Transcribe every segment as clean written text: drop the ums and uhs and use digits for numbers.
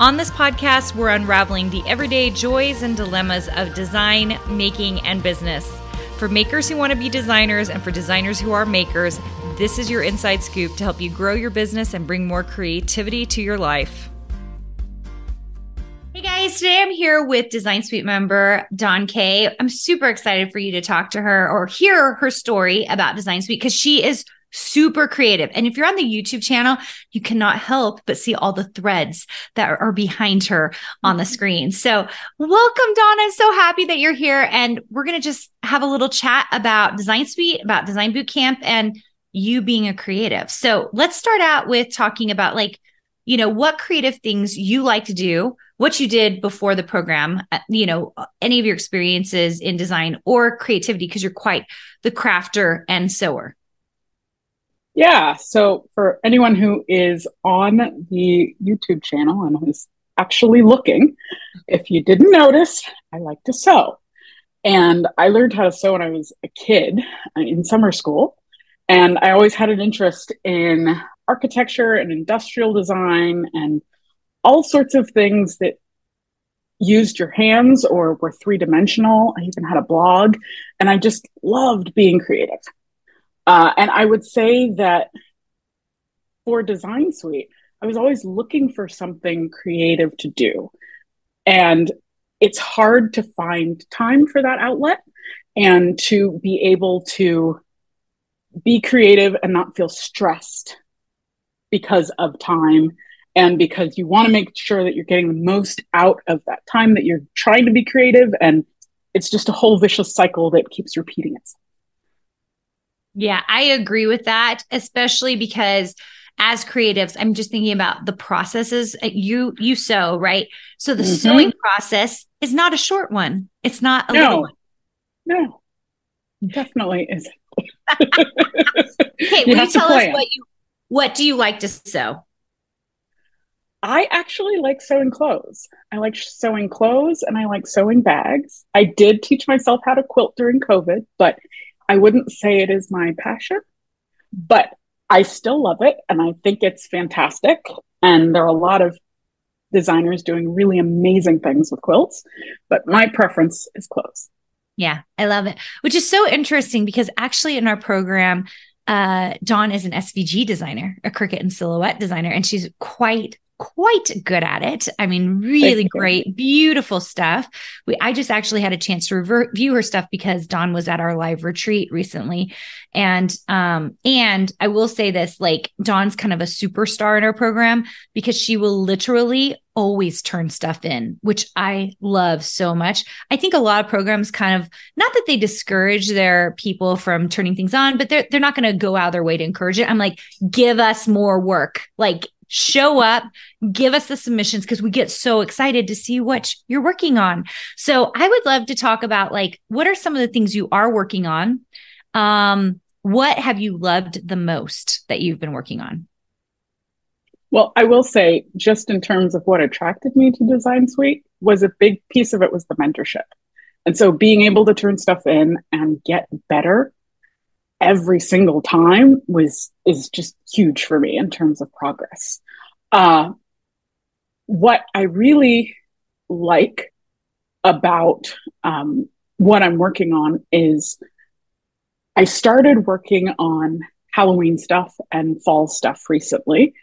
On this podcast, we're unraveling the everyday joys and dilemmas of design, making, and business. For makers who want to be designers and for designers who are makers, this is your inside scoop to help you grow your business and bring more creativity to your life. Hey guys, today I'm here with Design Suite member Dawn K. I'm super excited for you to talk to her or hear her story about Design Suite because she is super creative. And if you're on the YouTube channel, you cannot help but see all the threads that are behind her on the screen. So welcome, Dawn. I'm so happy that you're here. And we're going to just have a little chat about Design Suite, about Design Bootcamp, and you being a creative. So let's start out with talking about what creative things you like to do, what you did before the program, any of your experiences in design or creativity, because you're quite the crafter and sewer. Yeah, so for anyone who is on the YouTube channel and who's actually looking, if you didn't notice, I like to sew. And I learned how to sew when I was a kid in summer school. And I always had an interest in architecture and industrial design and all sorts of things that used your hands or were three-dimensional. I even had a blog, and I just loved being creative. And I would say that for Design Suite, I was always looking for something creative to do. And it's hard to find time for that outlet and to be able to be creative and not feel stressed because of time and because you want to make sure that you're getting the most out of that time that you're trying to be creative. And it's just a whole vicious cycle that keeps repeating itself. Yeah, I agree with that, especially because as creatives, I'm just thinking about the processes you sew, right? So the sewing process is not a short one. It's not a little one. No, definitely isn't. Okay, will you tell us what do you like to sew? I actually like sewing clothes. I like sewing clothes and I like sewing bags. I did teach myself how to quilt during COVID, but I wouldn't say it is my passion, but I still love it. And I think it's fantastic. And there are a lot of designers doing really amazing things with quilts, but my preference is clothes. Yeah, I love it, which is so interesting because actually in our program, Dawn is an SVG designer, a Cricut and Silhouette designer, and she's quite good at it. I mean, really great, beautiful stuff. I just actually had a chance to review her stuff because Dawn was at our live retreat recently. And I will say this, Dawn's kind of a superstar in our program because she will literally always turn stuff in, which I love so much. I think a lot of programs kind of, not that they discourage their people from turning things on, but they're not going to go out of their way to encourage it. I'm like, give us more work. Show up, give us the submissions because we get so excited to see what you're working on. So I would love to talk about what are some of the things you are working on? What have you loved the most that you've been working on? Well, I will say just in terms of what attracted me to Design Suite was a big piece of it was the mentorship. And so being able to turn stuff in and get better every single time is just huge for me in terms of progress. What I really like about what I'm working on is I started working on Halloween stuff and fall stuff recently.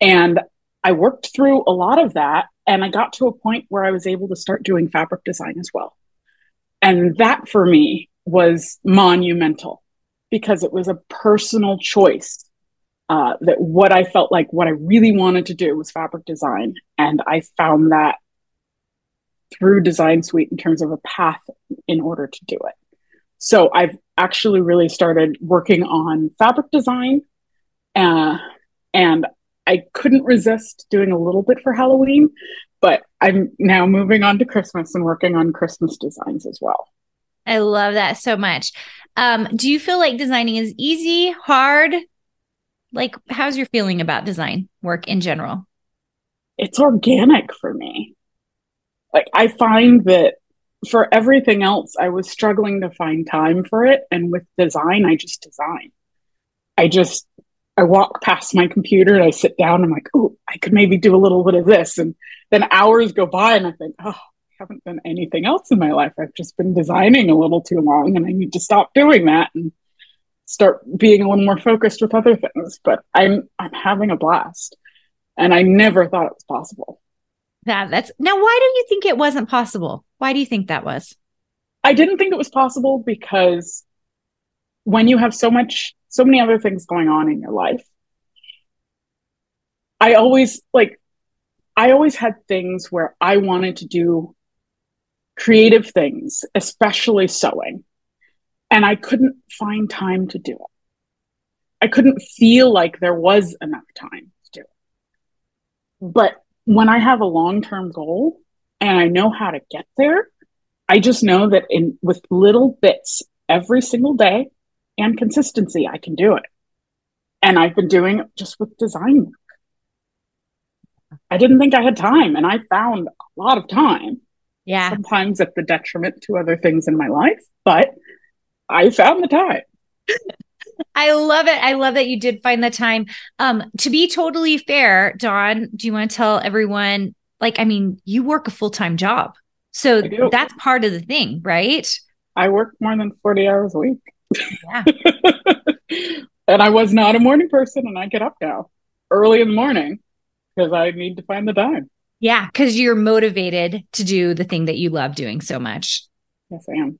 And I worked through a lot of that. And I got to a point where I was able to start doing fabric design as well. And that for me was monumental, because it was a personal choice that what I felt like what I really wanted to do was fabric design. And I found that through Design Suite in terms of a path in order to do it. So I've actually really started working on fabric design. And I couldn't resist doing a little bit for Halloween, But I'm now moving on to Christmas and working on Christmas designs as well. I love that so much. Do you feel like designing is easy, hard? Like, how's your feeling about design work in general? It's organic for me. Like, I find that for everything else, I was struggling to find time for it. And with design, I just design. I walk past my computer and I sit down. And I'm like, oh, I could maybe do a little bit of this. And then hours go by and I think, oh, I haven't done anything else in my life. I've just been designing a little too long and I need to stop doing that and start being a little more focused with other things. But I'm having a blast. And I never thought it was possible. Now, why do you think it wasn't possible? Why do you think that was? I didn't think it was possible because when you have so many other things going on in your life, I always had things where I wanted to do creative things, especially sewing, and I couldn't find time to do it. I couldn't feel like there was enough time to do it. But when I have a long-term goal and I know how to get there, I just know that with little bits every single day and consistency, I can do it. And I've been doing it just with design work. I didn't think I had time, and I found a lot of time. Yeah. Sometimes at the detriment to other things in my life, but I found the time. I love it. I love that you did find the time. To be totally fair, Dawn, do you want to tell everyone, you work a full-time job. So that's part of the thing, right? I work more than 40 hours a week. Yeah. And I was not a morning person, and I get up now early in the morning because I need to find the time. Yeah, because you're motivated to do the thing that you love doing so much. Yes, I am.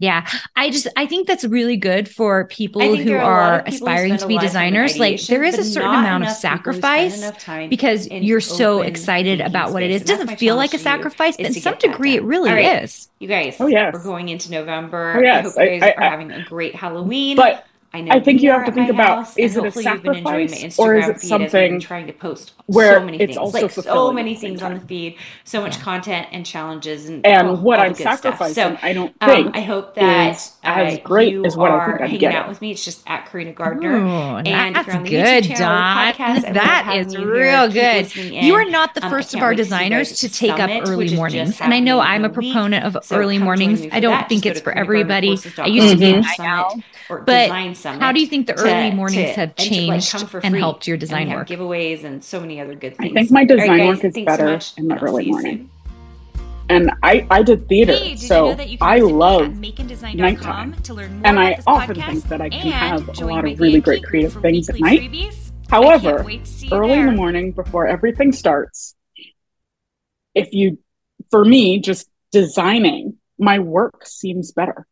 Yeah. I think that's really good for people who are aspiring to be designers. Like, there is a certain amount of sacrifice because you're so excited about what it is. It doesn't feel like a sacrifice, but in some degree, it really is. You guys, we're going into November. I hope you guys are having a great Halloween. But I think you have to think about, is it a sacrifice or is it something trying to post where it's also so many things on the feed, so much content and challenges and what I'm sacrificing. I don't think I hope that as great as what I think I'm hanging out with me. It's just at Karina Gardner. And that's good, Dawn. That is real good. You are not the first of our designers to take up early mornings. And I know I'm a proponent of early mornings. I don't think it's for everybody. I used to be a night owl, but how do you think the early mornings have changed and helped your design work? Giveaways and so many other good things. I think my design work is better in the early morning. And I did theater, so I love nighttime. And I often think that I can have a lot of really great creative things at night. However, early in the morning before everything starts, for me, just designing, my work seems better.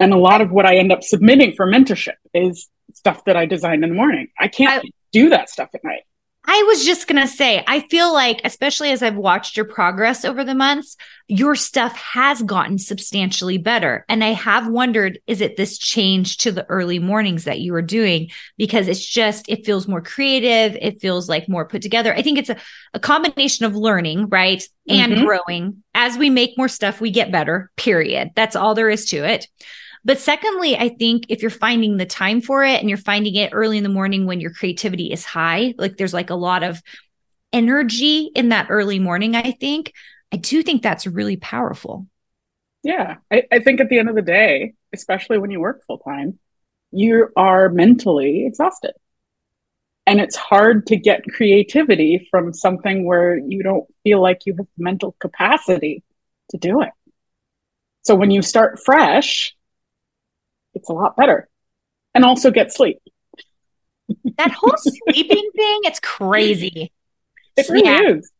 And a lot of what I end up submitting for mentorship is stuff that I designed in the morning. I can't do that stuff at night. I was just going to say, I feel like, especially as I've watched your progress over the months, your stuff has gotten substantially better. And I have wondered, is it this change to the early mornings that you were doing? Because it feels more creative. It feels like more put together. I think it's a combination of learning, right? And growing. As we make more stuff, we get better, period. That's all there is to it. But secondly, I think if you're finding the time for it and you're finding it early in the morning when your creativity is high, like there's like a lot of energy in that early morning, I do think that's really powerful. Yeah. I think at the end of the day, especially when you work full time, you are mentally exhausted. And it's hard to get creativity from something where you don't feel like you have the mental capacity to do it. So when you start fresh, it's a lot better. And also get sleep. That whole sleeping thing, it's crazy. It really is.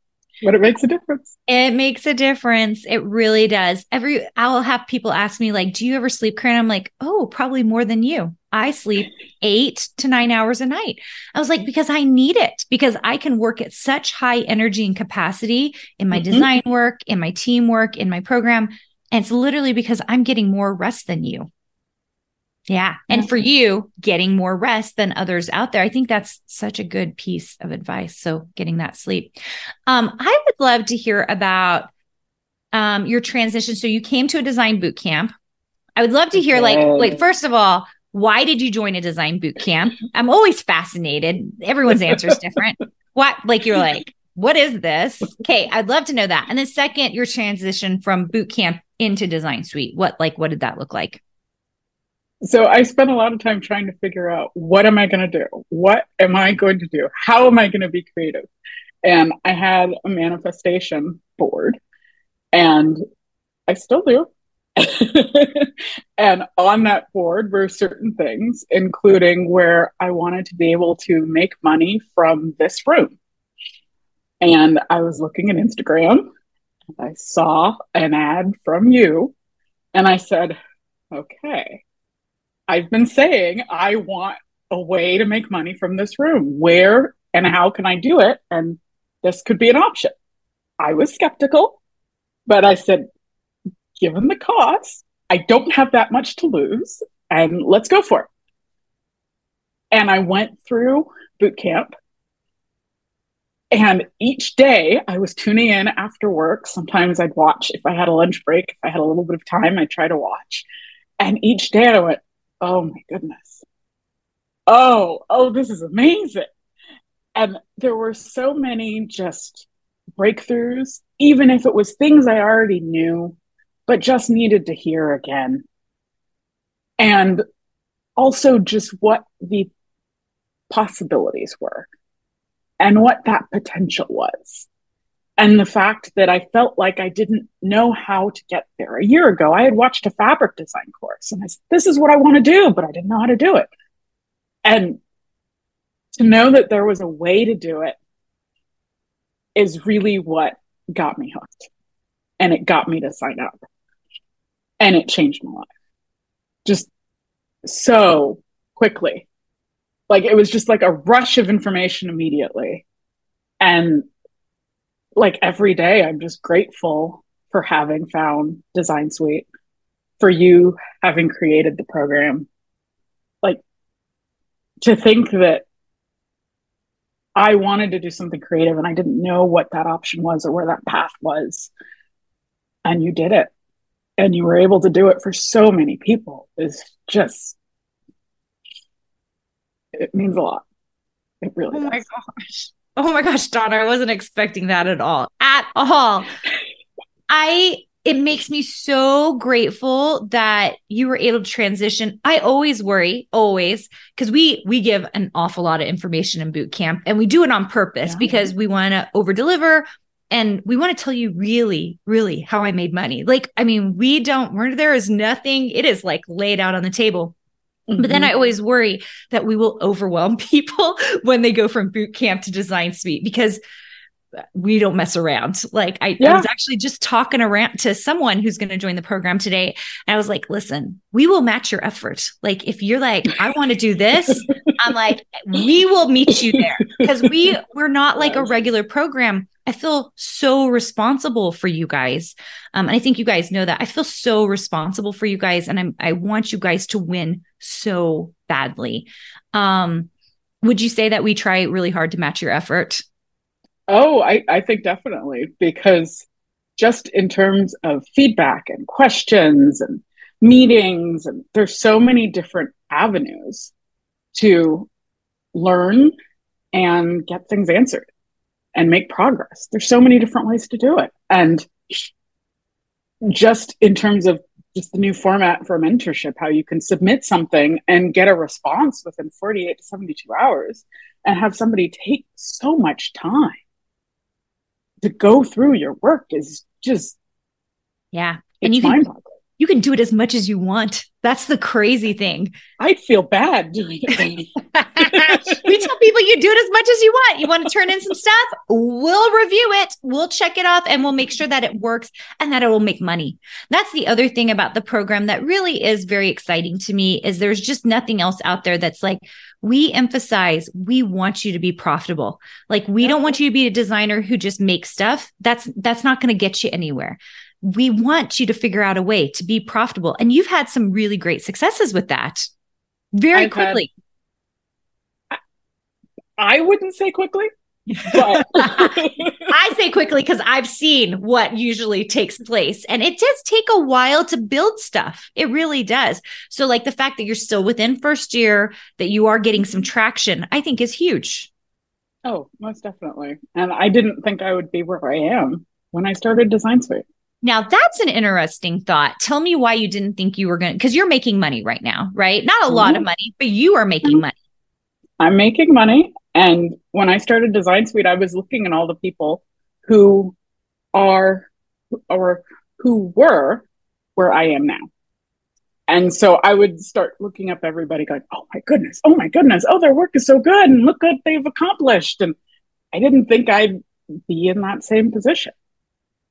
But it makes a difference. It makes a difference. It really does. I'll have people ask me, like, do you ever sleep, Karen? I'm like, oh, probably more than you. I sleep 8 to 9 hours a night. I was like, because I need it, because I can work at such high energy and capacity in my design work, in my teamwork, in my program. And it's literally because I'm getting more rest than you. Yeah. And for you, getting more rest than others out there. I think that's such a good piece of advice. So getting that sleep. I would love to hear about your transition. So you came to a design boot camp. I would love to hear like, first of all, why did you join a design boot camp? I'm always fascinated. Everyone's answer is different. What, like, you're like, what is this? Okay. I'd love to know that. And then second, your transition from boot camp into Design Suite. What did that look like? So I spent a lot of time trying to figure out, what am I going to do? What am I going to do? How am I going to be creative? And I had a manifestation board, and I still do. And on that board were certain things, including where I wanted to be able to make money from this room. And I was looking at Instagram, and I saw an ad from you, and I said, okay, I've been saying I want a way to make money from this room. Where and how can I do it? And this could be an option. I was skeptical, but I said, given the cost, I don't have that much to lose, and let's go for it. And I went through boot camp, and each day I was tuning in after work. Sometimes I'd watch. If I had a lunch break, if I had a little bit of time, I'd try to watch. And each day I went, oh my goodness. Oh, this is amazing. And there were so many just breakthroughs, even if it was things I already knew, but just needed to hear again. And also just what the possibilities were and what that potential was. And the fact that I felt like I didn't know how to get there. A year ago, I had watched a fabric design course, and I said, this is what I want to do, but I didn't know how to do it. And to know that there was a way to do it is really what got me hooked. And it got me to sign up. And it changed my life. Just so quickly. Like, it was just like a rush of information immediately. And like, every day, I'm just grateful for having found Design Suite, for you having created the program. Like, to think that I wanted to do something creative and I didn't know what that option was or where that path was. And you did it. And you were able to do it for so many people. It's just, it means a lot. It really does. Oh my gosh, Dawn, I wasn't expecting that at all. It makes me so grateful that you were able to transition. I always worry, because we give an awful lot of information in boot camp, and we do it on purpose because we want to over-deliver, and we want to tell you really, really how I made money. Like, I mean, there is nothing, it is like laid out on the table. But then I always worry that we will overwhelm people when they go from boot camp to Design Suite, because we don't mess around. Like, I was actually just talking around to someone who's going to join the program today. And I was like, listen, we will match your effort. Like, if you're like, I want to do this, I'm like, we will meet you there, because we're not like a regular program. I feel so responsible for you guys. And I think you guys know that. I feel so responsible for you guys. And I want you guys to win so badly. Would you say that we try really hard to match your effort? Oh, I think definitely, because just in terms of feedback and questions and meetings, and there's so many different avenues to learn and get things answered and make progress. There's so many different ways to do it. And just in terms of just the new format for mentorship, how you can submit something and get a response within 48 to 72 hours and have somebody take so much time to go through your work is just, and you can, do it as much as you want. That's the crazy thing. I feel bad doing it. We tell people you do it as much as you want. You want to turn in some stuff? We'll review it. We'll check it off, and we'll make sure that it works and that it will make money. That's the other thing about the program that really is very exciting to me, is there's just nothing else out there that's like, we emphasize, we want you to be profitable. Like, we don't want you to be a designer who just makes stuff. That's not going to get you anywhere. we want you to figure out a way to be profitable. And you've had some really great successes with that very quickly. I wouldn't say quickly. But I say quickly because I've seen what usually takes place. And it does take a while to build stuff. It really does. So like the fact that you're still within first year, that you are getting some traction, I think is huge. Oh, most definitely. And I didn't think I would be where I am when I started Design Suite. Now, that's an interesting thought. Tell me why you didn't think you were going to, because you're making money right now, right? Not a lot of money, but you are making money. I'm making money. And when I started Design Suite, I was looking at all the people who are or who were where I am now. And so I would start looking up everybody going, oh, my goodness, oh, their work is so good and look what they've accomplished. And I didn't think I'd be in that same position.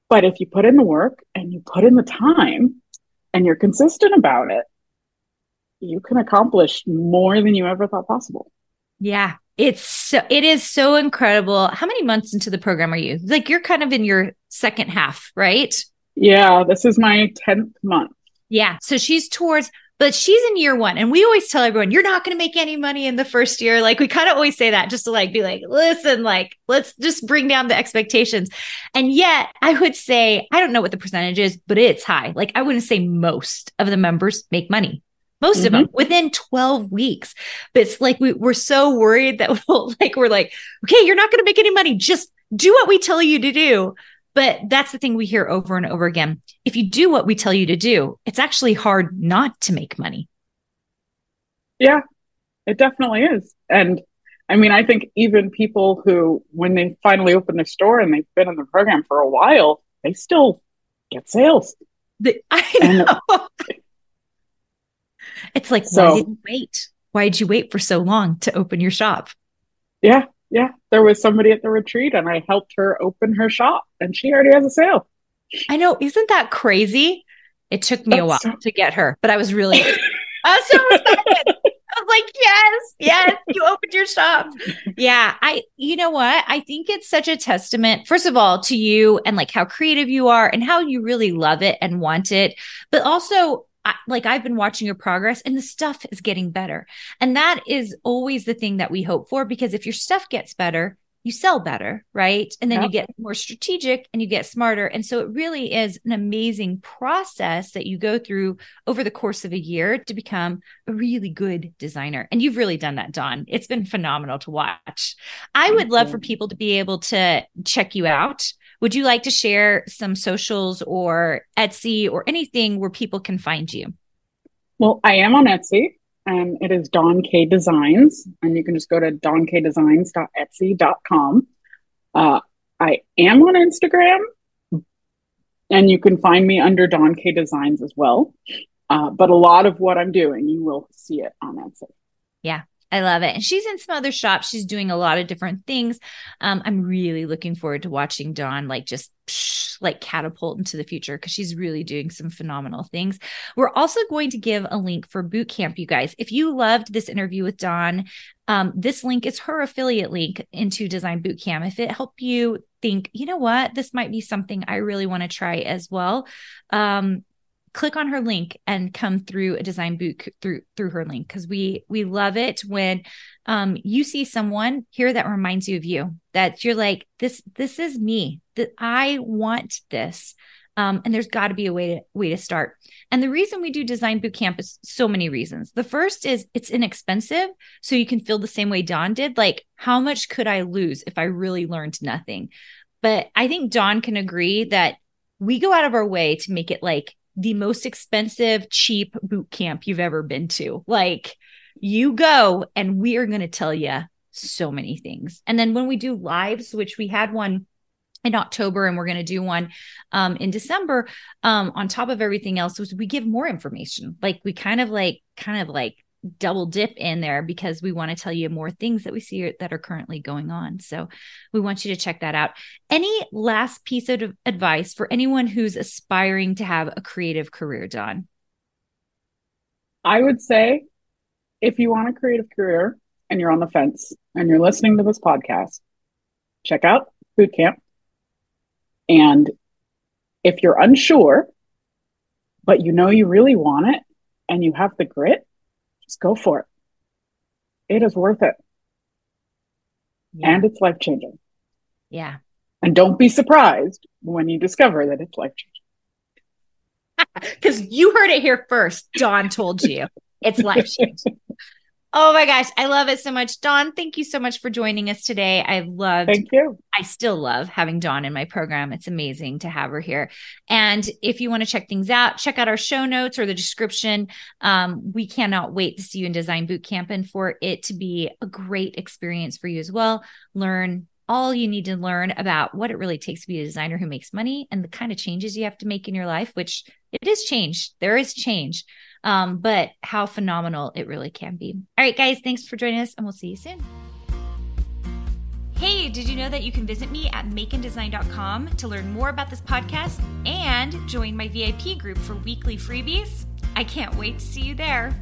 But if you put in the work and you put in the time and you're consistent about it, you can accomplish more than you ever thought possible. Yeah, it is so incredible. How many months into the program are you? Like you're kind of in your second half, right? Yeah, this is my 10th month. Yeah, so she's in year one. And we always tell everyone, you're not going to make any money in the first year. Like we kind of always say that just to like, be like, listen, like, let's just bring down the expectations. And yet I would say, I don't know what the percentage is, but it's high. Like I wouldn't say most of the members make money. Most of them within 12 weeks. But it's like, we're so worried that we're like, okay, you're not going to make any money. Just do what we tell you to do. But that's the thing we hear over and over again. If you do what we tell you to do, it's actually hard not to make money. Yeah, it definitely is. And I mean, I think even people who, when they finally open their store and they've been in the program for a while, they still get sales. I know. It's like, so, Why did you wait for so long to open your shop? Yeah. Yeah, there was somebody at the retreat and I helped her open her shop and she already has a sale. I know. Isn't that crazy? It took me a while to get her, but I was really so excited. I was like, yes, you opened your shop. Yeah. You know what? I think it's such a testament, first of all, to you and like how creative you are and how you really love it and want it, but also like I've been watching your progress and the stuff is getting better. And that is always the thing that we hope for, because if your stuff gets better, you sell better, right? And then you get more strategic and you get smarter. And so it really is an amazing process that you go through over the course of a year to become a really good designer. And you've really done that, Dawn. It's been phenomenal to watch. I would love for people to be able to check you out. Would you like to share some socials or Etsy or anything where people can find you? Well, I am on Etsy and it is Dawn K Designs, and you can just go to dawnkdesigns.etsy.com. I am on Instagram and you can find me under Dawn K Designs as well. But a lot of what I'm doing, you will see it on Etsy. Yeah. I love it. And she's in some other shops. She's doing a lot of different things. I'm really looking forward to watching Dawn catapult into the future, because she's really doing some phenomenal things. We're also going to give a link for bootcamp, you guys. If you loved this interview with Dawn, this link is her affiliate link into Design Bootcamp. If it helped you think, you know what, this might be something I really want to try as well. Click on her link and come through a design boot through her link, because we love it when you see someone here that reminds you of you, that you're like, this is me, that I want this. And there's got to be a way to start. And the reason we do Design Bootcamp is so many reasons. The first is it's inexpensive, so you can feel the same way Dawn did. Like, how much could I lose if I really learned nothing? But I think Dawn can agree that we go out of our way to make it like the most expensive, cheap boot camp you've ever been to. Like, you go and we are going to tell you so many things. And then when we do lives, which we had one in October and we're going to do one in December, on top of everything else, was we give more information. Like, we kind of like double dip in there, because we want to tell you more things that we see that are currently going on. So we want you to check that out. Any last piece of advice for anyone who's aspiring to have a creative career, Dawn? I would say, if you want a creative career and you're on the fence and you're listening to this podcast, check out bootcamp. And if you're unsure, but you know you really want it and you have the grit, just go for it. It is worth it. Yeah. And it's life-changing. Yeah. And don't be surprised when you discover that it's life-changing. Because you heard it here first. Dawn told you. It's life-changing. Oh my gosh. I love it so much. Dawn, thank you so much for joining us today. Thank you. I still love having Dawn in my program. It's amazing to have her here. And if you want to check things out, check out our show notes or the description. We cannot wait to see you in Design Bootcamp and for it to be a great experience for you as well. Learn all you need to learn about what it really takes to be a designer who makes money and the kind of changes you have to make in your life, which it is change. There is change. But how phenomenal it really can be. All right, guys, thanks for joining us and we'll see you soon. Hey, did you know that you can visit me at makeanddesign.com to learn more about this podcast and join my VIP group for weekly freebies? I can't wait to see you there.